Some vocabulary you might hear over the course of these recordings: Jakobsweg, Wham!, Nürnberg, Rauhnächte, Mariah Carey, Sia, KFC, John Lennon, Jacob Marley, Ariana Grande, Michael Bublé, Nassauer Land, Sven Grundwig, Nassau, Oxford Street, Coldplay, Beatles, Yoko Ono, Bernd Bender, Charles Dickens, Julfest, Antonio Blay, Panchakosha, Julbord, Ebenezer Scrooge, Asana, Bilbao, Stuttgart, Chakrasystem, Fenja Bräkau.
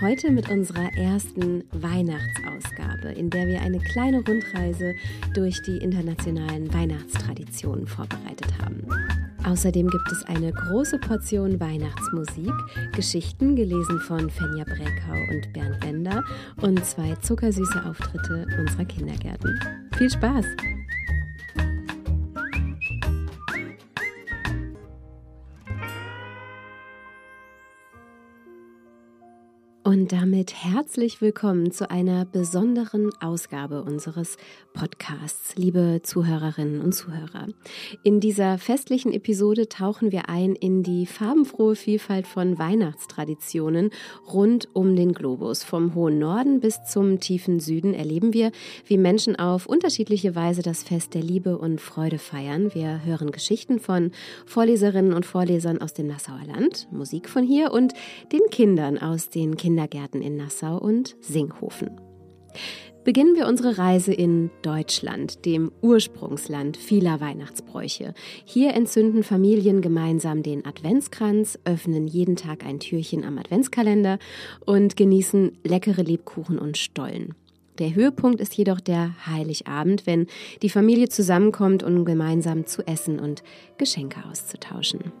Heute mit unserer ersten Weihnachtsausgabe, in der wir eine kleine Rundreise durch die internationalen Weihnachtstraditionen vorbereitet haben. Außerdem gibt es eine große Portion Weihnachtsmusik, Geschichten gelesen von Fenja Bräkau und Bernd Bender und 2 zuckersüße Auftritte unserer Kindergärten. Viel Spaß! Und damit herzlich willkommen zu einer besonderen Ausgabe unseres Podcasts, liebe Zuhörerinnen und Zuhörer. In dieser festlichen Episode tauchen wir ein in die farbenfrohe Vielfalt von Weihnachtstraditionen rund um den Globus. Vom hohen Norden bis zum tiefen Süden erleben wir, wie Menschen auf unterschiedliche Weise das Fest der Liebe und Freude feiern. Wir hören Geschichten von Vorleserinnen und Vorlesern aus dem Nassauer Land, Musik von hier und den Kindern aus den Kindergärten in Nassau und Singhofen. Beginnen wir unsere Reise in Deutschland, dem Ursprungsland vieler Weihnachtsbräuche. Hier entzünden Familien gemeinsam den Adventskranz, öffnen jeden Tag ein Türchen am Adventskalender und genießen leckere Lebkuchen und Stollen. Der Höhepunkt ist jedoch der Heiligabend, wenn die Familie zusammenkommt, um gemeinsam zu essen und Geschenke auszutauschen.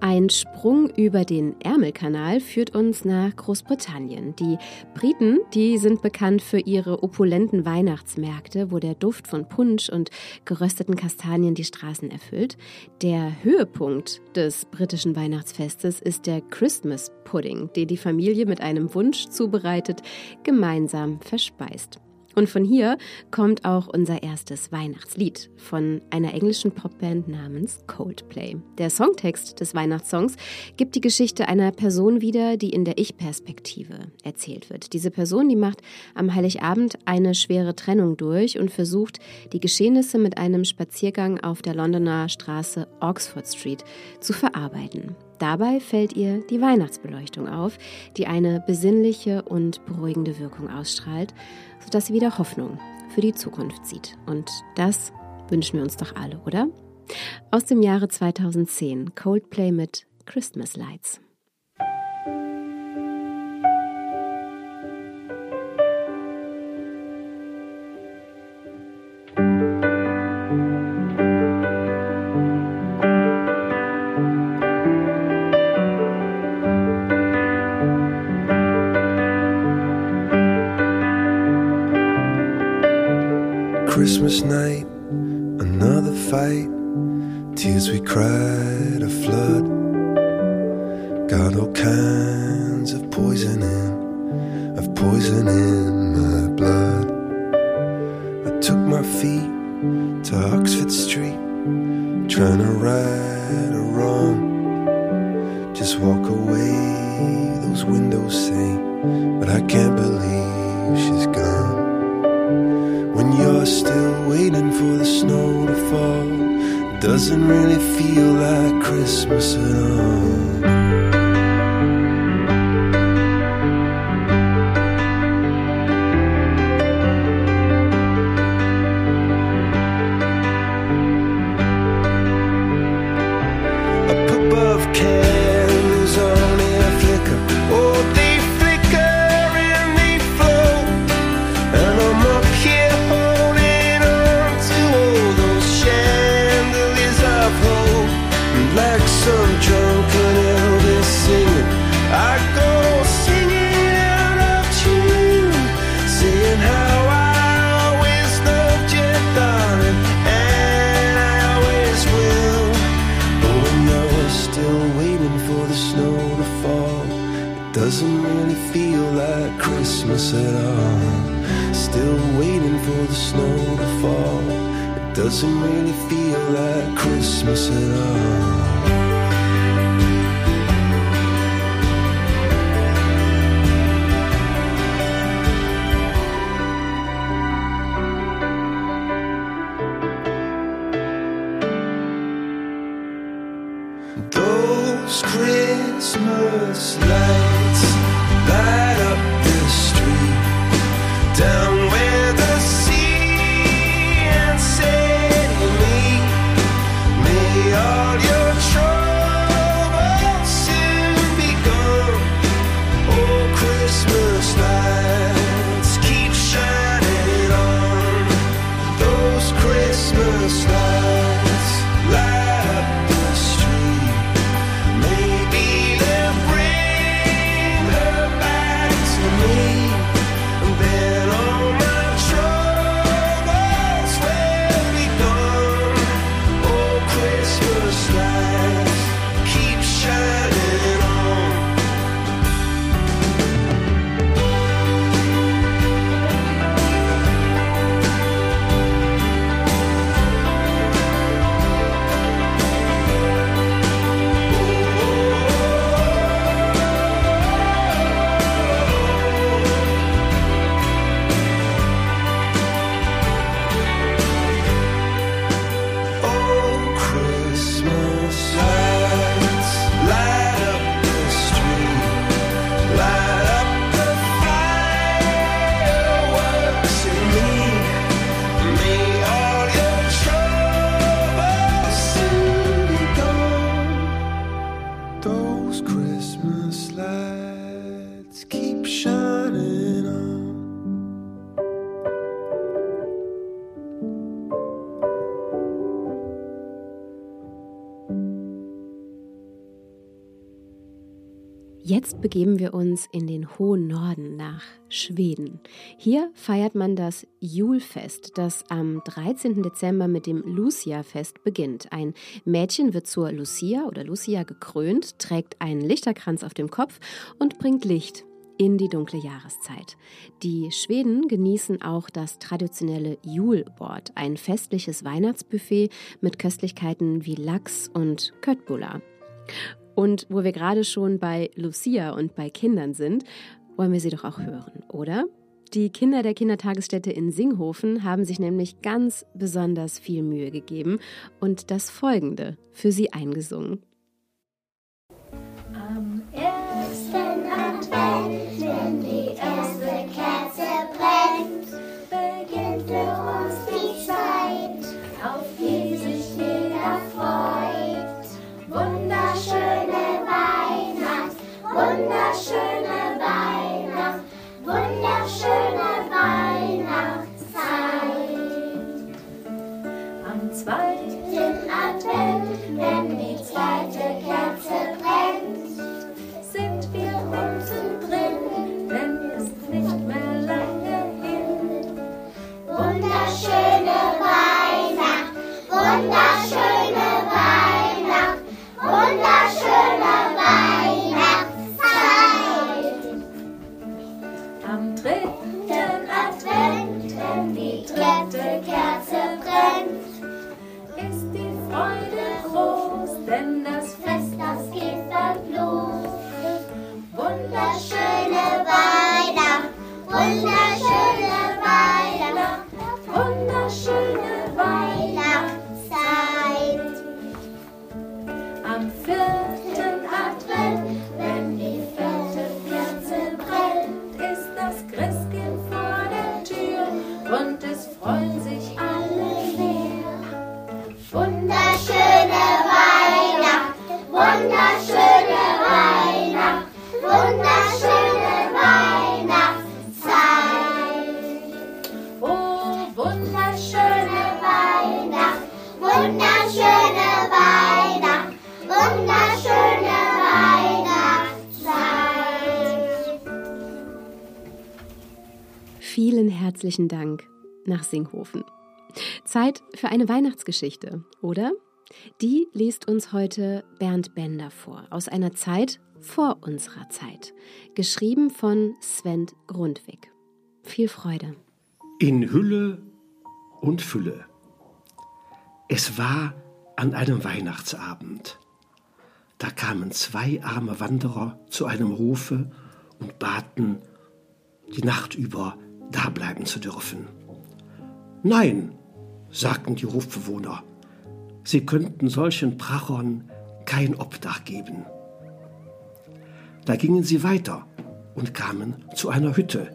Ein Sprung über den Ärmelkanal führt uns nach Großbritannien. Die Briten, die sind bekannt für ihre opulenten Weihnachtsmärkte, wo der Duft von Punsch und gerösteten Kastanien die Straßen erfüllt. Der Höhepunkt des britischen Weihnachtsfestes ist der Christmas Pudding, den die Familie mit einem Wunsch zubereitet gemeinsam verspeist. Und von hier kommt auch unser erstes Weihnachtslied von einer englischen Popband namens Coldplay. Der Songtext des Weihnachtssongs gibt die Geschichte einer Person wieder, die in der Ich-Perspektive erzählt wird. Diese Person, die macht am Heiligabend eine schwere Trennung durch und versucht, die Geschehnisse mit einem Spaziergang auf der Londoner Straße Oxford Street zu verarbeiten. Dabei fällt ihr die Weihnachtsbeleuchtung auf, die eine besinnliche und beruhigende Wirkung ausstrahlt, sodass sie wieder Hoffnung für die Zukunft sieht. Und das wünschen wir uns doch alle, oder? Aus dem Jahre 2010, Coldplay mit Christmas Lights. Christmas night, another fight, tears we cried, a flood. Got all kinds of poison in my blood. I took my feet to Oxford Street, trying to right a wrong. Just walk away, those windows say, but I can't believe she's gone. When you're still waiting for the snow to fall, it doesn't really feel like Christmas at all. Up above candles only a flicker. Oh, they flicker and they flow, and I'm up here. Like some drunken Elvis singing, I go singing out of tune, saying how I always loved you, darling, and I always will. But when you're still waiting for the snow to fall, it doesn't really feel like Christmas at all. Still waiting for the snow to fall, doesn't really feel like Christmas at all. those Christmas lights light up the street down where the sea and said to me, may all your troubles soon be gone. Oh, Christmas lights keep shining on. Those Christmas lights light up the street. Maybe they'll bring her back to me, and then all my troubles will be gone. Oh, Christmas lights keep shining on. Oh, Christmas lights, light up the street, light up the fireworks in me. May all your troubles soon be gone. Those Christmas lights keep shining on. Jetzt begeben wir uns in den hohen Norden nach Schweden. Hier feiert man das Julfest, das am 13. Dezember mit dem Lucia-Fest beginnt. Ein Mädchen wird zur Lucia oder Lucia gekrönt, trägt einen Lichterkranz auf dem Kopf und bringt Licht in die dunkle Jahreszeit. Die Schweden genießen auch das traditionelle Julbord, ein festliches Weihnachtsbuffet mit Köstlichkeiten wie Lachs und Köttbullar. Und wo wir gerade schon bei Lucia und bei Kindern sind, wollen wir sie doch auch hören, oder? Die Kinder der Kindertagesstätte in Singhofen haben sich nämlich ganz besonders viel Mühe gegeben und das Folgende für sie eingesungen. Am ersten Advent, wenn die erste Kerze brennt, beginnt für uns die Zeit, auf die sich jeder freut. Wunderschöne Weihnacht, wunderschöne Weihnachtszeit. Am zweiten Advent, wenn die zweite Kerze brennt, sind wir unten drin, denn es ist nicht mehr lange hin. Wunderschöne Weihnacht, wunderschöne Weihnacht, wunderschöne Weihnacht. Am dritten Advent, wenn die dritte Kerze brennt, ist die Freude groß, denn das Fest, das geht dann los. Wunderschöne Weihnacht, wunderschöne Weihnacht, wunderschöne Weihnachtszeit. Am vierten Advent, wenn die vierte Kerze brennt, das Christkind vor der Tür und es freuen sich alle sehr. Wunderschöne Weihnacht, wunderschöne Weihnacht, wunderschöne Weihnachtszeit. Oh, wunderschöne Weihnacht, wunderschöne Weihnacht, wunderschöne Weihnacht. Vielen herzlichen Dank nach Singhofen. Zeit für eine Weihnachtsgeschichte, oder? Die liest uns heute Bernd Bender vor, aus einer Zeit vor unserer Zeit. Geschrieben von Sven Grundwig. Viel Freude. In Hülle und Fülle. Es war an einem Weihnachtsabend. Da kamen zwei arme Wanderer zu einem Hofe und baten, die Nacht über da bleiben zu dürfen. Nein, sagten die Hofbewohner, sie könnten solchen Prachern kein Obdach geben. Da gingen sie weiter und kamen zu einer Hütte,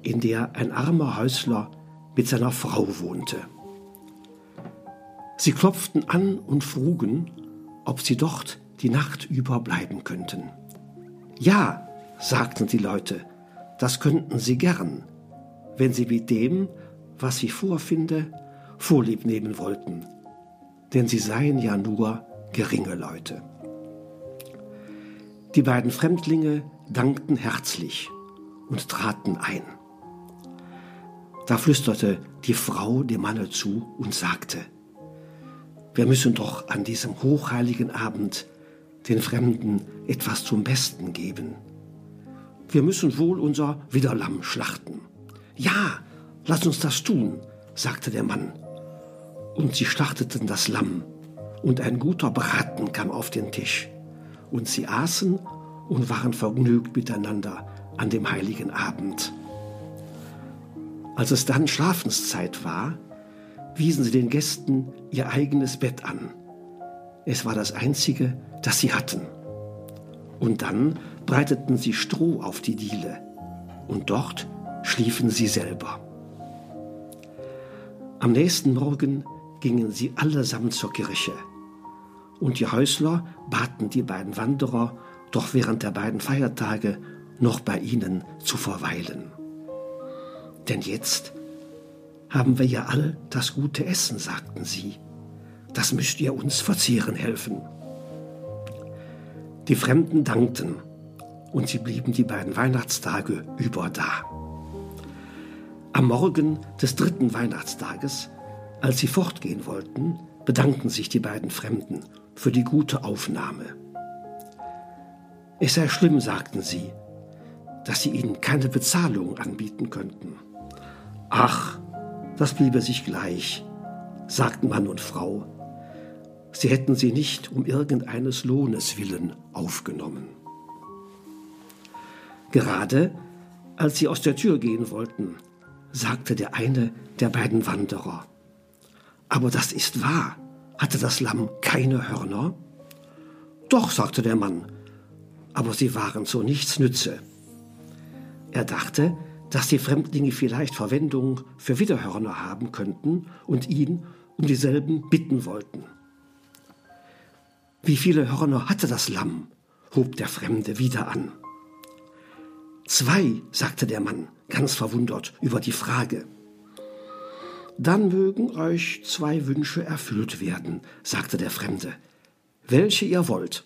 in der ein armer Häusler mit seiner Frau wohnte. Sie klopften an und frugen, ob sie dort die Nacht über bleiben könnten. Ja, sagten die Leute, das könnten sie gern, wenn sie mit dem, was sie vorfinde, Vorlieb nehmen wollten, denn sie seien ja nur geringe Leute. Die beiden Fremdlinge dankten herzlich und traten ein. Da flüsterte die Frau dem Manne zu und sagte, wir müssen doch an diesem hochheiligen Abend den Fremden etwas zum Besten geben. Wir müssen wohl unser Widerlamm schlachten. Ja, lass uns das tun, sagte der Mann. Und sie schlachteten das Lamm, und ein guter Braten kam auf den Tisch. Und sie aßen und waren vergnügt miteinander an dem heiligen Abend. Als es dann Schlafenszeit war, wiesen sie den Gästen ihr eigenes Bett an. Es war das einzige, das sie hatten. Und dann breiteten sie Stroh auf die Diele, und dort schliefen sie selber. Am nächsten Morgen gingen sie allesamt zur Kirche, und die Häusler baten die beiden Wanderer, doch während der beiden Feiertage noch bei ihnen zu verweilen. Denn jetzt haben wir ja alle das gute Essen, sagten sie. Das müsst ihr uns verzehren helfen. Die Fremden dankten, und sie blieben die beiden Weihnachtstage über da. Am Morgen des 3. Weihnachtstages, als sie fortgehen wollten, bedankten sich die beiden Fremden für die gute Aufnahme. Es sei schlimm, sagten sie, dass sie ihnen keine Bezahlung anbieten könnten. Ach, das bliebe sich gleich, sagten Mann und Frau. Sie hätten sie nicht um irgendeines Lohnes willen aufgenommen. Gerade als sie aus der Tür gehen wollten, sagte der eine der beiden Wanderer, aber das ist wahr. Hatte das Lamm keine Hörner? Doch, sagte der Mann, aber sie waren zu nichts Nütze. Er dachte, dass die Fremdlinge vielleicht Verwendung für Widerhörner haben könnten und ihn um dieselben bitten wollten. Wie viele Hörner hatte das Lamm? Hob der Fremde wieder an. 2, sagte der Mann, ganz verwundert über die Frage. Dann mögen euch 2 Wünsche erfüllt werden, sagte der Fremde, welche ihr wollt.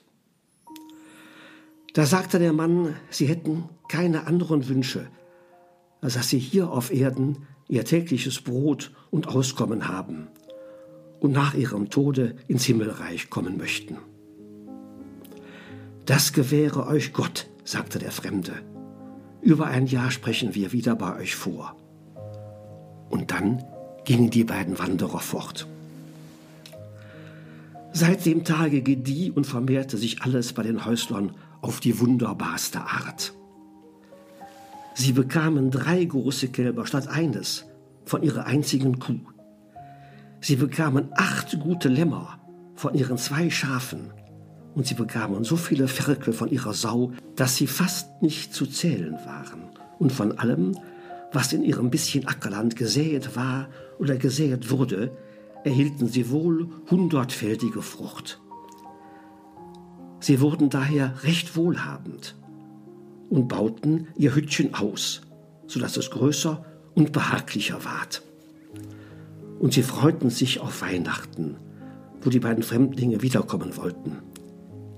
Da sagte der Mann, sie hätten keine anderen Wünsche, als dass sie hier auf Erden ihr tägliches Brot und Auskommen haben und nach ihrem Tode ins Himmelreich kommen möchten. Das gewähre euch Gott, sagte der Fremde. Über ein Jahr sprechen wir wieder bei euch vor. Und dann gingen die beiden Wanderer fort. Seit dem Tage gedieh und vermehrte sich alles bei den Häuslern auf die wunderbarste Art. Sie bekamen 3 große Kälber statt eines von ihrer einzigen Kuh. Sie bekamen 8 gute Lämmer von ihren 2 Schafen, und sie bekamen so viele Ferkel von ihrer Sau, dass sie fast nicht zu zählen waren, und von allem, was in ihrem bisschen Ackerland gesät war oder gesät wurde, erhielten sie wohl 100-fältige Frucht. Sie wurden daher recht wohlhabend und bauten ihr Hüttchen aus, sodass es größer und behaglicher ward. Und sie freuten sich auf Weihnachten, wo die beiden Fremdlinge wiederkommen wollten,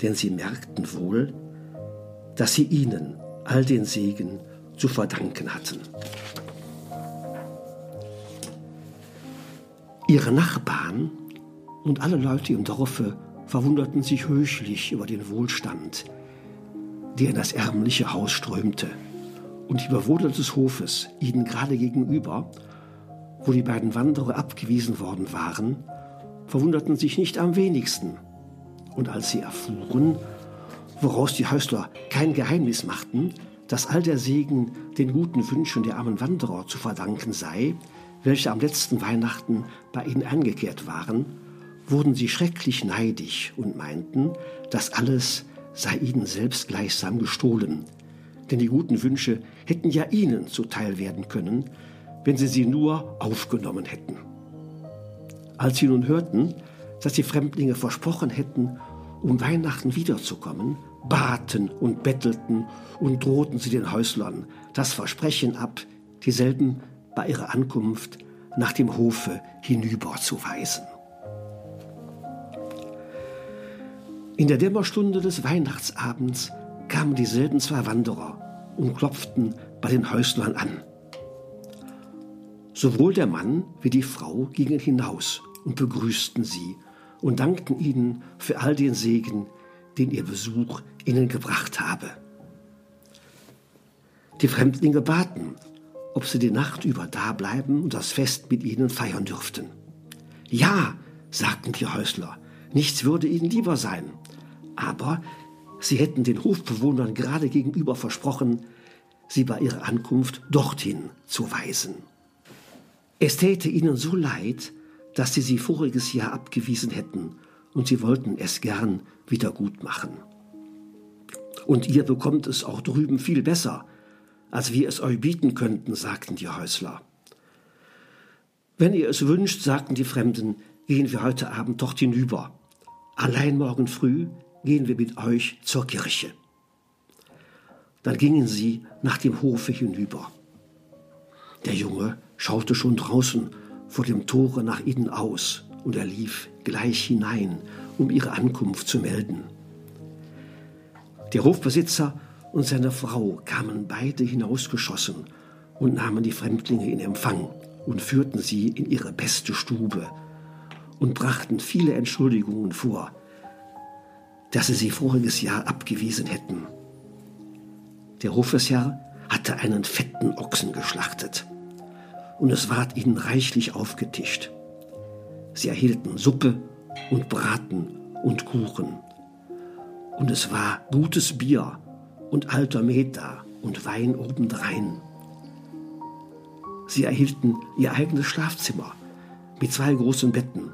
denn sie merkten wohl, dass sie ihnen all den Segen zu verdanken hatten. Ihre Nachbarn und alle Leute im Dorfe verwunderten sich höchlich über den Wohlstand, der in das ärmliche Haus strömte, und die Bewohner des Hofes ihnen gerade gegenüber, wo die beiden Wanderer abgewiesen worden waren, verwunderten sich nicht am wenigsten. Und als sie erfuhren, woraus die Häusler kein Geheimnis machten, dass all der Segen den guten Wünschen der armen Wanderer zu verdanken sei, welche am letzten Weihnachten bei ihnen eingekehrt waren, wurden sie schrecklich neidisch und meinten, dass alles sei ihnen selbst gleichsam gestohlen. Denn die guten Wünsche hätten ja ihnen zuteil werden können, wenn sie sie nur aufgenommen hätten. Als sie nun hörten, dass die Fremdlinge versprochen hätten, um Weihnachten wiederzukommen, baten und bettelten und drohten sie den Häuslern das Versprechen ab, dieselben bei ihrer Ankunft nach dem Hofe hinüberzuweisen. In der Dämmerstunde des Weihnachtsabends kamen dieselben zwei Wanderer und klopften bei den Häuslern an. Sowohl der Mann wie die Frau gingen hinaus und begrüßten sie und dankten ihnen für all den Segen, den ihr Besuch ihnen gebracht habe. Die Fremdlinge baten, ob sie die Nacht über da bleiben und das Fest mit ihnen feiern dürften. Ja, sagten die Häusler, nichts würde ihnen lieber sein, aber sie hätten den Hofbewohnern gerade gegenüber versprochen, sie bei ihrer Ankunft dorthin zu weisen. Es täte ihnen so leid, dass sie voriges Jahr abgewiesen hätten und sie wollten es gern wieder gut machen. Und ihr bekommt es auch drüben viel besser, als wir es euch bieten könnten, sagten die Häusler. Wenn ihr es wünscht, sagten die Fremden, gehen wir heute Abend dort hinüber. Allein morgen früh gehen wir mit euch zur Kirche. Dann gingen sie nach dem Hofe hinüber. Der Junge schaute schon draußen vor dem Tore nach ihnen aus und er lief gleich hinein, um ihre Ankunft zu melden. Der Hofbesitzer und seine Frau kamen beide hinausgeschossen und nahmen die Fremdlinge in Empfang und führten sie in ihre beste Stube und brachten viele Entschuldigungen vor, dass sie voriges Jahr abgewiesen hätten. Der Hofesherr hatte einen fetten Ochsen geschlachtet und es ward ihnen reichlich aufgetischt. Sie erhielten Suppe und Braten und Kuchen. Und es war gutes Bier und alter Met da und Wein obendrein. Sie erhielten ihr eigenes Schlafzimmer mit zwei großen Betten,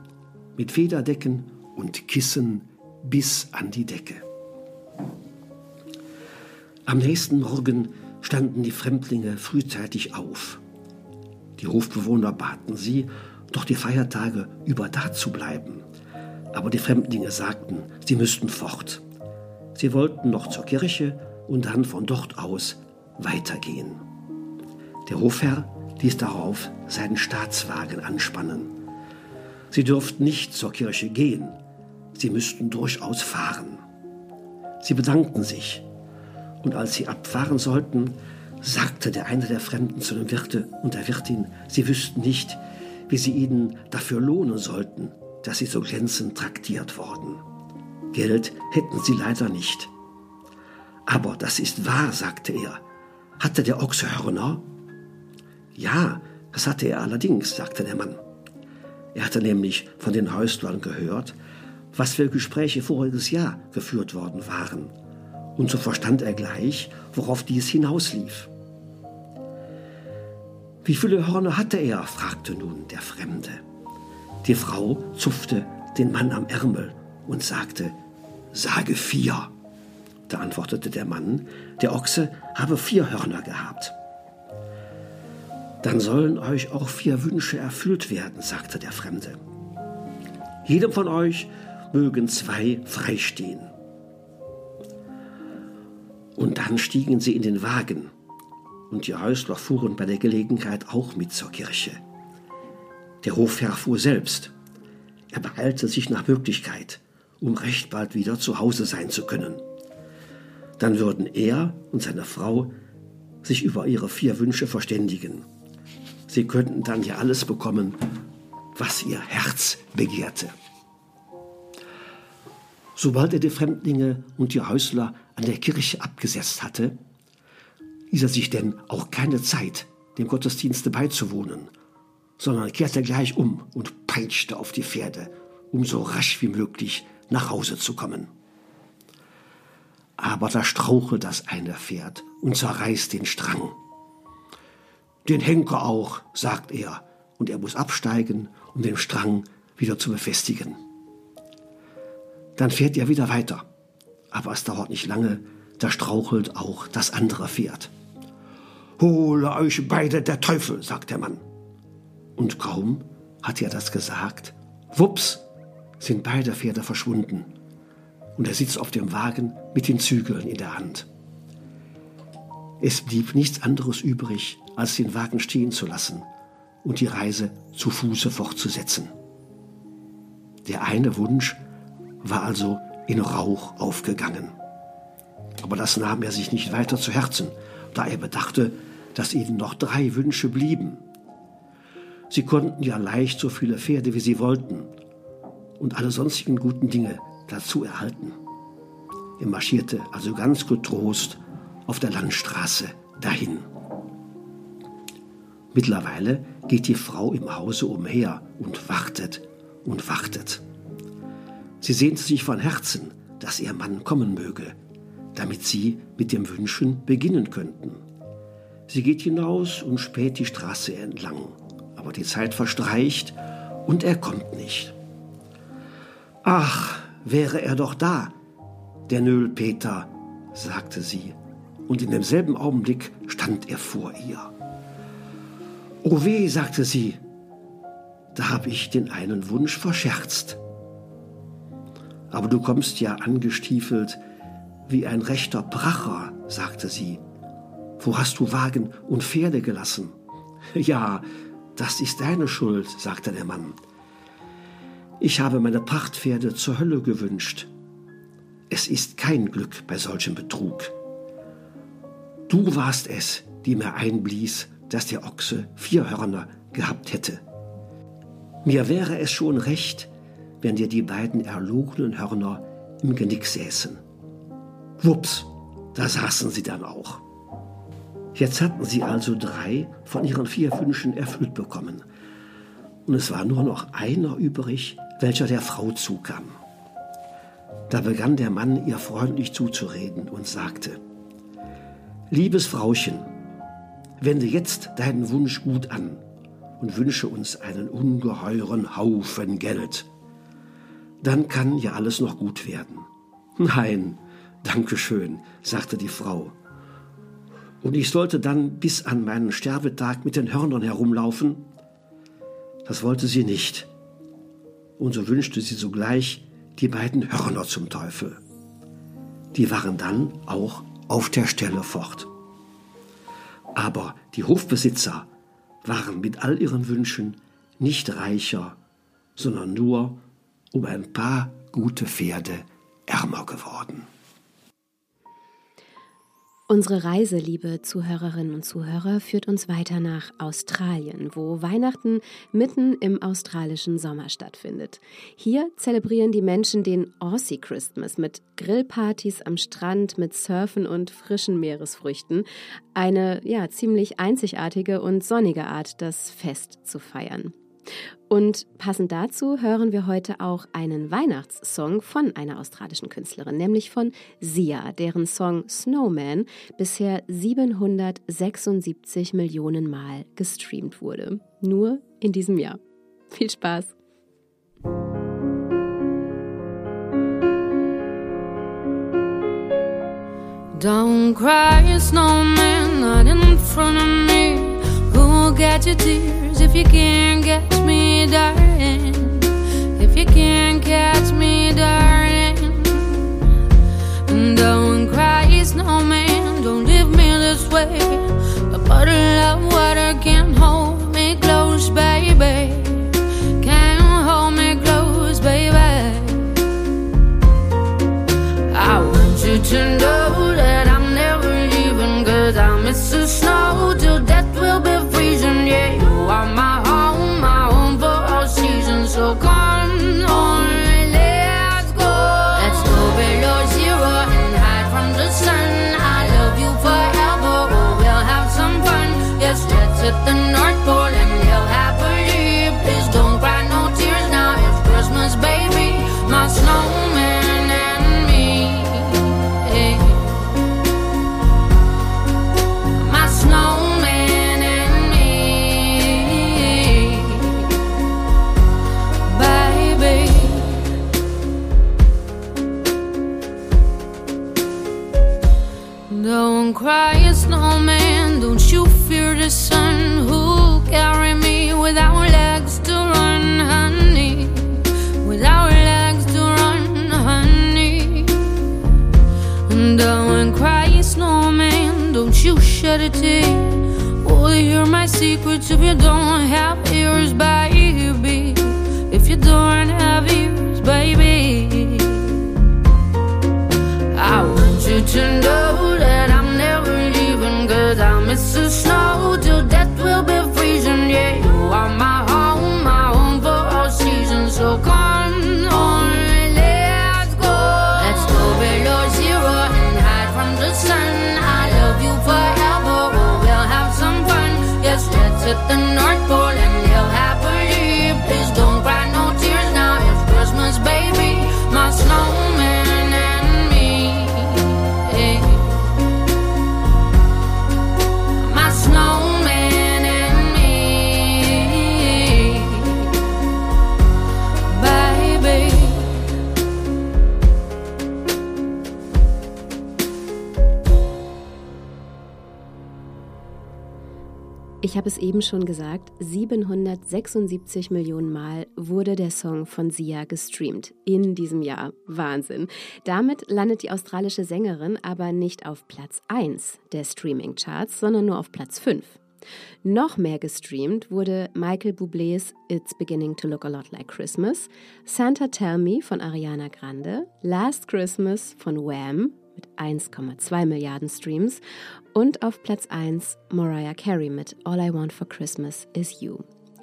mit Federdecken und Kissen bis an die Decke. Am nächsten Morgen standen die Fremdlinge frühzeitig auf. Die Hofbewohner baten sie, doch die Feiertage über da zu bleiben. Aber die Fremdlinge sagten, sie müssten fort. Sie wollten noch zur Kirche und dann von dort aus weitergehen. Der Hofherr ließ darauf seinen Staatswagen anspannen. Sie dürften nicht zur Kirche gehen. Sie müssten durchaus fahren. Sie bedankten sich. Und als sie abfahren sollten, sagte der eine der Fremden zu dem Wirte und der Wirtin, sie wüssten nicht, wie sie ihnen dafür lohnen sollten, dass sie so glänzend traktiert worden. Geld hätten sie leider nicht. Aber das ist wahr, sagte er. Hatte der Ochse Hörner? Ja, das hatte er allerdings, sagte der Mann. Er hatte nämlich von den Häuslern gehört, was für Gespräche voriges Jahr geführt worden waren. Und so verstand er gleich, worauf dies hinauslief. Wie viele Hörner hatte er? Fragte nun der Fremde. Die Frau zupfte den Mann am Ärmel und sagte, sage 4. Da antwortete der Mann, der Ochse habe 4 Hörner gehabt. Dann sollen euch auch 4 Wünsche erfüllt werden, sagte der Fremde. Jedem von euch mögen 2 freistehen. Und dann stiegen sie in den Wagen und die Häusler fuhren bei der Gelegenheit auch mit zur Kirche. Der Hofherr fuhr selbst. Er beeilte sich nach Möglichkeit, um recht bald wieder zu Hause sein zu können. Dann würden er und seine Frau sich über ihre 4 Wünsche verständigen. Sie könnten dann ja alles bekommen, was ihr Herz begehrte. Sobald er die Fremdlinge und die Häusler an der Kirche abgesetzt hatte, ließ er sich denn auch keine Zeit, dem Gottesdienste beizuwohnen, sondern kehrte gleich um und peitschte auf die Pferde, um so rasch wie möglich nach Hause zu kommen. Aber da strauchelt das eine Pferd und zerreißt den Strang. Den Henker auch, sagt er, und er muss absteigen, um den Strang wieder zu befestigen. Dann fährt er wieder weiter aber es dauert nicht lange, da strauchelt auch das andere Pferd. »Hole euch beide der Teufel«, sagt der Mann. Und kaum hat er das gesagt, wups, sind beide Pferde verschwunden. Und er sitzt auf dem Wagen mit den Zügeln in der Hand. Es blieb nichts anderes übrig, als den Wagen stehen zu lassen und die Reise zu Fuße fortzusetzen. Der eine Wunsch war also in Rauch aufgegangen. Aber das nahm er sich nicht weiter zu Herzen, da er bedachte, dass ihnen noch 3 Wünsche blieben. Sie konnten ja leicht so viele Pferde, wie sie wollten, und alle sonstigen guten Dinge dazu erhalten. Er marschierte also ganz getrost auf der Landstraße dahin. Mittlerweile geht die Frau im Hause umher und wartet und wartet. Sie sehnte sich von Herzen, dass ihr Mann kommen möge, damit sie mit dem Wünschen beginnen könnten. Sie geht hinaus und späht die Straße entlang, aber die Zeit verstreicht und er kommt nicht. »Ach, wäre er doch da, der Nölpeter«, sagte sie, und in demselben Augenblick stand er vor ihr. »Oh weh«, sagte sie, »da habe ich den einen Wunsch verscherzt. Aber du kommst ja angestiefelt wie ein rechter Bracher«, sagte sie, »wo hast du Wagen und Pferde gelassen?« »Ja, das ist deine Schuld«, sagte der Mann. »Ich habe meine Prachtpferde zur Hölle gewünscht. Es ist kein Glück bei solchem Betrug. Du warst es, die mir einblies, dass der Ochse 4 Hörner gehabt hätte. Mir wäre es schon recht, wenn dir die beiden erlogenen Hörner im Genick säßen.« Wups, da saßen sie dann auch. Jetzt hatten sie also 3 von ihren 4 Wünschen erfüllt bekommen. Und es war nur noch einer übrig, welcher der Frau zukam. Da begann der Mann, ihr freundlich zuzureden und sagte: »Liebes Frauchen, wende jetzt deinen Wunsch gut an und wünsche uns einen ungeheuren Haufen Geld. Dann kann ja alles noch gut werden.« »Nein, danke schön«, sagte die Frau. »Und ich sollte dann bis an meinen Sterbetag mit den Hörnern herumlaufen?« Das wollte sie nicht. Und so wünschte sie sogleich die beiden Hörner zum Teufel. Die waren dann auch auf der Stelle fort. Aber die Hofbesitzer waren mit all ihren Wünschen nicht reicher, sondern nur um ein paar gute Pferde ärmer geworden. Unsere Reise, liebe Zuhörerinnen und Zuhörer, führt uns weiter nach Australien, wo Weihnachten mitten im australischen Sommer stattfindet. Hier zelebrieren die Menschen den Aussie Christmas mit Grillpartys am Strand, mit Surfen und frischen Meeresfrüchten. Eine ziemlich einzigartige und sonnige Art, das Fest zu feiern. Und passend dazu hören wir heute auch einen Weihnachtssong von einer australischen Künstlerin, nämlich von Sia, deren Song Snowman bisher 776 Millionen Mal gestreamt wurde. Nur in diesem Jahr. Viel Spaß! Don't cry, snowman, not in front of me. Who'll get your tears if you can't catch me, darling? If you can't catch me, darling. Don't cry, snowman, don't leave me this way. A bottle of water can't hold me close, baby. Can't hold me close, baby. I want you to know that I'm never leaving, 'cause I miss the snow till death will be freezing. Yeah, you are my home for all seasons. So come on, let's go. Let's go below zero and hide from the sun. I love you forever, oh, we'll have some fun. Yes, let's hit the North Pole and live happily. Please don't cry, no tears now, it's Christmas, baby. My snowman. Snowman and me. Bye. oddity. Will you hear my secrets if you don't have ears, baby? If you don't have ears, baby, I want you to know that I'm never leaving, 'cause I miss the snow till death will be freezing. Yeah, you are my home for all seasons. So come on, let's go. Let's go below zero and hide from the sun. I love you forever, oh, we'll have some fun. Yes, let's hit the North Pole and live happily. Please don't cry no tears now, it's Christmas, baby. My snowman. Ich habe es eben schon gesagt, 776 Millionen Mal wurde der Song von Sia gestreamt. In diesem Jahr. Wahnsinn. Damit landet die australische Sängerin aber nicht auf Platz 1 der Streaming-Charts, sondern nur auf Platz 5. Noch mehr gestreamt wurde Michael Bublés It's Beginning to Look a Lot Like Christmas, Santa Tell Me von Ariana Grande, Last Christmas von Wham! Mit 1,2 Milliarden Streams und auf Platz 1 Mariah Carey mit All I Want for Christmas is You.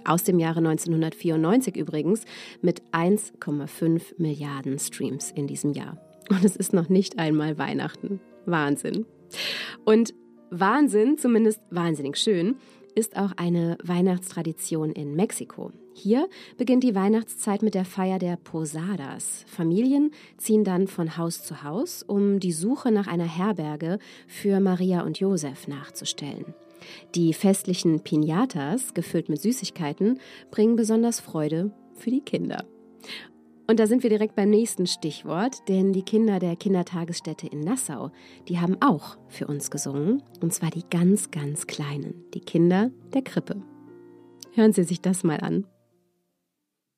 Aus dem Jahre 1994 übrigens mit 1,5 Milliarden Streams in diesem Jahr. Und es ist noch nicht einmal Weihnachten. Wahnsinn. Und Wahnsinn, zumindest wahnsinnig schön, ist auch eine Weihnachtstradition in Mexiko. Hier beginnt die Weihnachtszeit mit der Feier der Posadas. Familien ziehen dann von Haus zu Haus, um die Suche nach einer Herberge für Maria und Josef nachzustellen. Die festlichen Piñatas, gefüllt mit Süßigkeiten, bringen besonders Freude für die Kinder. Und da sind wir direkt beim nächsten Stichwort, denn die Kinder der Kindertagesstätte in Nassau, die haben auch für uns gesungen, und zwar die ganz, ganz Kleinen, die Kinder der Krippe. Hören Sie sich das mal an.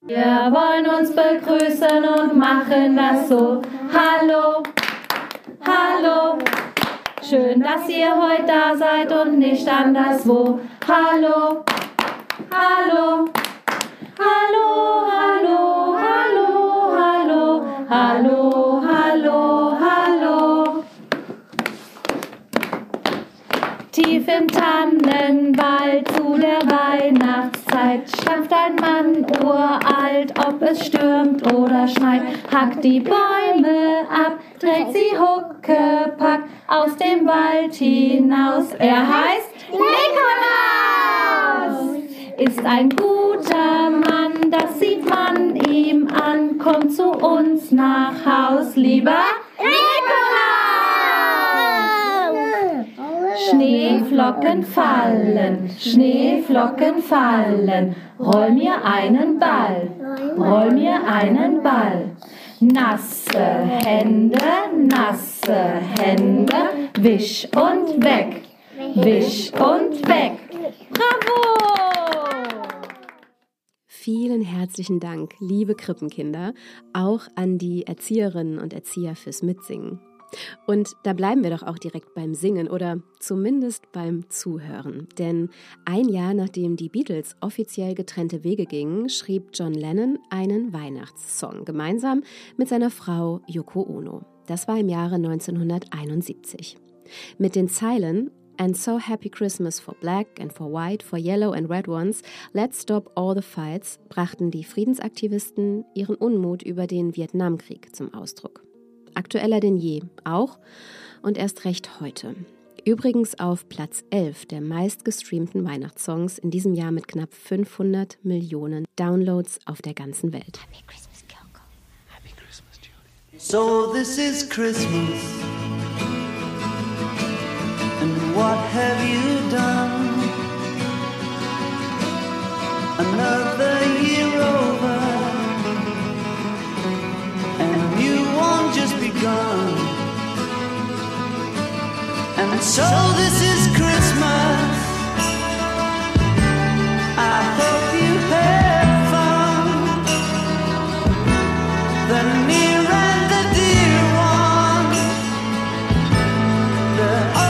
Wir wollen uns begrüßen und machen das so. Hallo, hallo, schön, dass ihr heute da seid und nicht anderswo. Hallo, hallo, hallo, hallo, hallo. Hallo, hallo, hallo. Tief im Tannenwald zu der Weihnachtszeit stampft ein Mann uralt, ob es stürmt oder schneit. Hackt die Bäume ab, trägt sie Huckepack aus dem Wald hinaus. Er heißt Nikolaus, ist ein guter Mann, das sieht man ihm an. Kommt zu uns nach Haus, lieber Nikolaus! Schneeflocken fallen, roll mir einen Ball. Nasse Hände, wisch und weg, wisch und weg. Bravo! Vielen herzlichen Dank, liebe Krippenkinder, auch an die Erzieherinnen und Erzieher fürs Mitsingen. Und da bleiben wir doch auch direkt beim Singen oder zumindest beim Zuhören. Denn ein Jahr nachdem die Beatles offiziell getrennte Wege gingen, schrieb John Lennon einen Weihnachtssong gemeinsam mit seiner Frau Yoko Ono. Das war im Jahre 1971. Mit den Zeilen And so happy Christmas for black and for white, for yellow and red ones, let's stop all the fights, brachten die Friedensaktivisten ihren Unmut über den Vietnamkrieg zum Ausdruck. Aktueller denn je, auch und erst recht heute. Übrigens auf Platz 11 der meistgestreamten Weihnachtssongs in diesem Jahr mit knapp 500 Millionen Downloads auf der ganzen Welt. Happy Christmas, Kyoko. Happy Christmas, Judy. So this is Christmas. What have you done? Another year over, and you won't just begun. And so this is Christmas. I hope you had fun. The near and the dear one. The old. Yeah.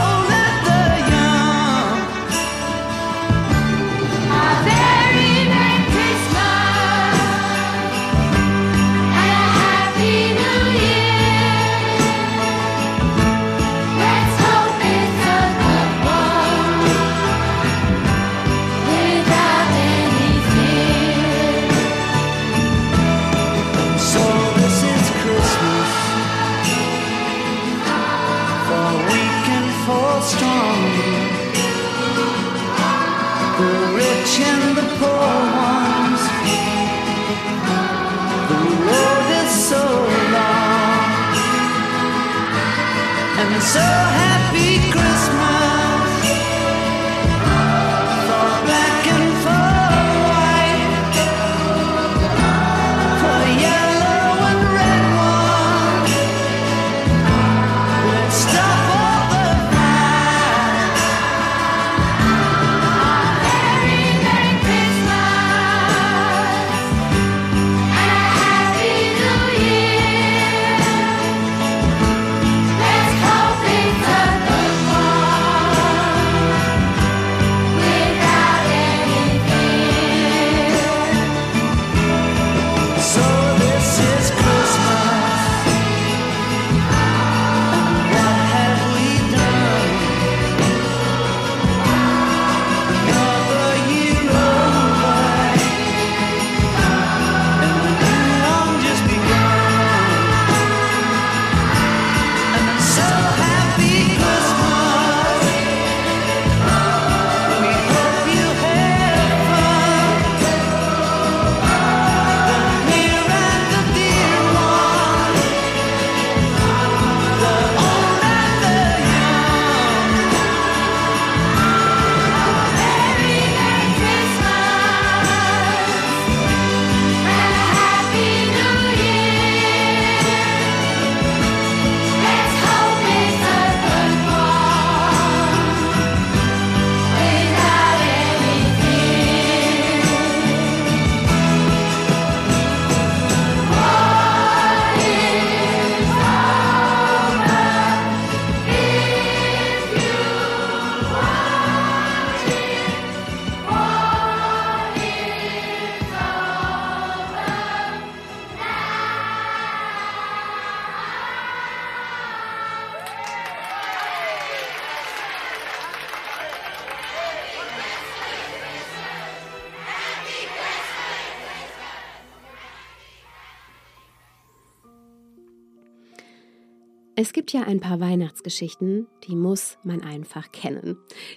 Es gibt ja ein paar Weihnachtsgeschichten, die muss man einfach kennen.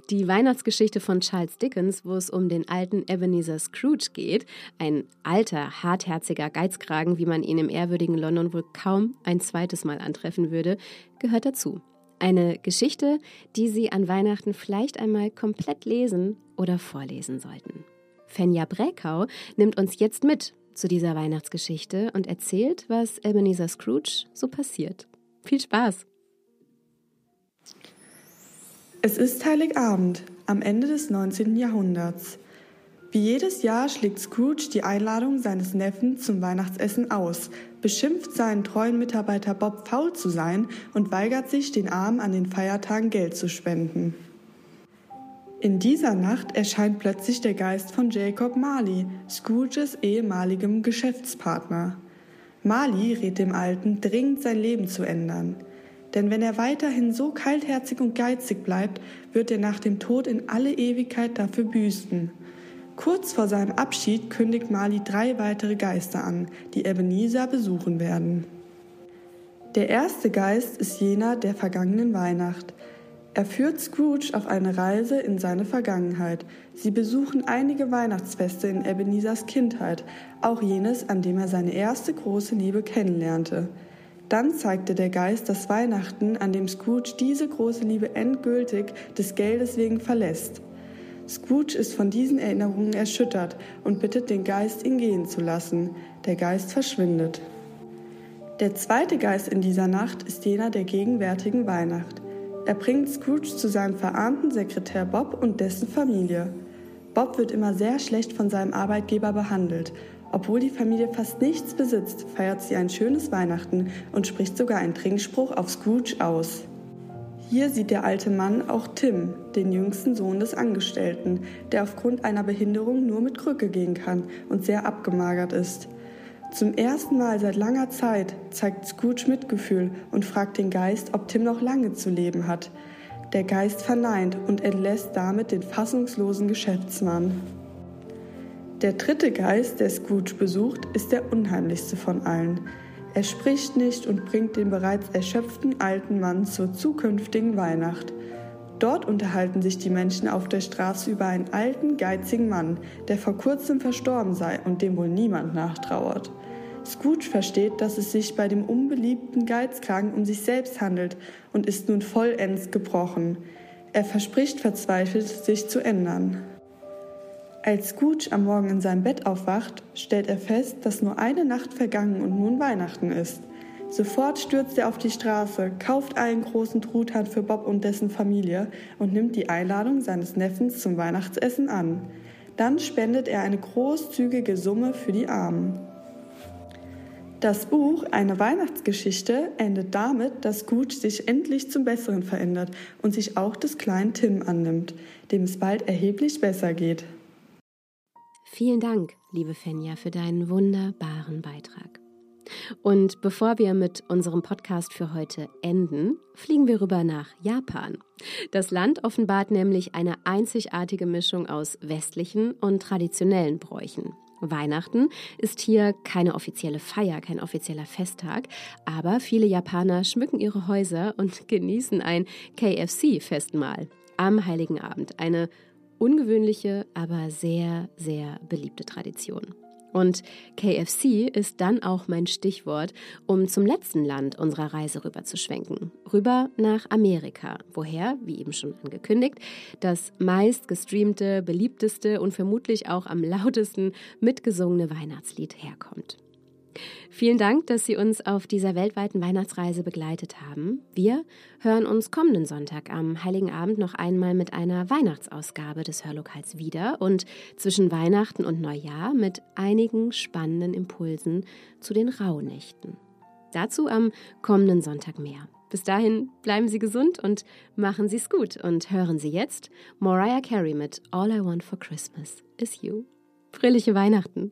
Die Weihnachtsgeschichte von Charles Dickens, wo es um den alten Ebenezer Scrooge geht, ein alter, hartherziger Geizkragen, wie man ihn im ehrwürdigen London wohl kaum ein zweites Mal antreffen würde, gehört dazu. Eine Geschichte, die Sie an Weihnachten vielleicht einmal komplett lesen oder vorlesen sollten. Fenja Bräkau nimmt uns jetzt mit zu dieser Weihnachtsgeschichte und erzählt, was Ebenezer Scrooge so passiert. Viel Spaß! Es ist Heiligabend, am Ende des 19. Jahrhunderts. Wie jedes Jahr schlägt Scrooge die Einladung seines Neffen zum Weihnachtsessen aus, beschimpft seinen treuen Mitarbeiter Bob, faul zu sein und weigert sich, den Armen an den Feiertagen Geld zu spenden. In dieser Nacht erscheint plötzlich der Geist von Jacob Marley, Scrooges ehemaligem Geschäftspartner. Marley rät dem Alten, dringend sein Leben zu ändern. Denn wenn er weiterhin so kaltherzig und geizig bleibt, wird er nach dem Tod in alle Ewigkeit dafür büßen. Kurz vor seinem Abschied kündigt Marley 3 weitere Geister an, die Ebenezer besuchen werden. Der erste Geist ist jener der vergangenen Weihnacht. Er führt Scrooge auf eine Reise in seine Vergangenheit. Sie besuchen einige Weihnachtsfeste in Ebenezers Kindheit, auch jenes, an dem er seine erste große Liebe kennenlernte. Dann zeigte der Geist das Weihnachten, an dem Scrooge diese große Liebe endgültig des Geldes wegen verlässt. Scrooge ist von diesen Erinnerungen erschüttert und bittet den Geist, ihn gehen zu lassen. Der Geist verschwindet. Der zweite Geist in dieser Nacht ist jener der gegenwärtigen Weihnacht. Er bringt Scrooge zu seinem verarmten Sekretär Bob und dessen Familie. Bob wird immer sehr schlecht von seinem Arbeitgeber behandelt. Obwohl die Familie fast nichts besitzt, feiert sie ein schönes Weihnachten und spricht sogar einen Trinkspruch auf Scrooge aus. Hier sieht der alte Mann auch Tim, den jüngsten Sohn des Angestellten, der aufgrund einer Behinderung nur mit Krücke gehen kann und sehr abgemagert ist. Zum ersten Mal seit langer Zeit zeigt Scrooge Mitgefühl und fragt den Geist, ob Tim noch lange zu leben hat. Der Geist verneint und entlässt damit den fassungslosen Geschäftsmann. Der dritte Geist, der Scrooge besucht, ist der unheimlichste von allen. Er spricht nicht und bringt den bereits erschöpften alten Mann zur zukünftigen Weihnacht. Dort unterhalten sich die Menschen auf der Straße über einen alten, geizigen Mann, der vor kurzem verstorben sei und dem wohl niemand nachtrauert. Scrooge versteht, dass es sich bei dem unbeliebten Geizkragen um sich selbst handelt und ist nun vollends gebrochen. Er verspricht verzweifelt, sich zu ändern. Als Scrooge am Morgen in seinem Bett aufwacht, stellt er fest, dass nur eine Nacht vergangen und nun Weihnachten ist. Sofort stürzt er auf die Straße, kauft einen großen Truthahn für Bob und dessen Familie und nimmt die Einladung seines Neffen zum Weihnachtsessen an. Dann spendet er eine großzügige Summe für die Armen. Das Buch »Eine Weihnachtsgeschichte« endet damit, dass Scrooge sich endlich zum Besseren verändert und sich auch des kleinen Tim annimmt, dem es bald erheblich besser geht. Vielen Dank, liebe Fenja, für deinen wunderbaren Beitrag. Und bevor wir mit unserem Podcast für heute enden, fliegen wir rüber nach Japan. Das Land offenbart nämlich eine einzigartige Mischung aus westlichen und traditionellen Bräuchen. Weihnachten ist hier keine offizielle Feier, kein offizieller Festtag, aber viele Japaner schmücken ihre Häuser und genießen ein KFC-Festmahl am Heiligen Abend. Eine ungewöhnliche, aber sehr, sehr beliebte Tradition. Und KFC ist dann auch mein Stichwort, um zum letzten Land unserer Reise rüber zu schwenken. Rüber nach Amerika, woher, wie eben schon angekündigt, das meistgestreamte, beliebteste und vermutlich auch am lautesten mitgesungene Weihnachtslied herkommt. Vielen Dank, dass Sie uns auf dieser weltweiten Weihnachtsreise begleitet haben. Wir hören uns kommenden Sonntag am Heiligen Abend noch einmal mit einer Weihnachtsausgabe des Hörlokals wieder und zwischen Weihnachten und Neujahr mit einigen spannenden Impulsen zu den Rauhnächten. Dazu am kommenden Sonntag mehr. Bis dahin bleiben Sie gesund und machen Sie es gut und hören Sie jetzt Mariah Carey mit All I Want for Christmas is You. Fröhliche Weihnachten!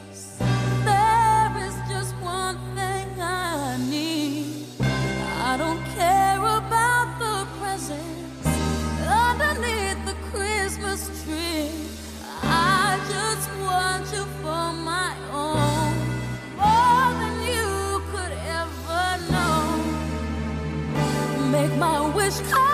There is just one thing I need. I don't care about the presents underneath the Christmas tree. I just want you for my own, more than you could ever know. Make my wish come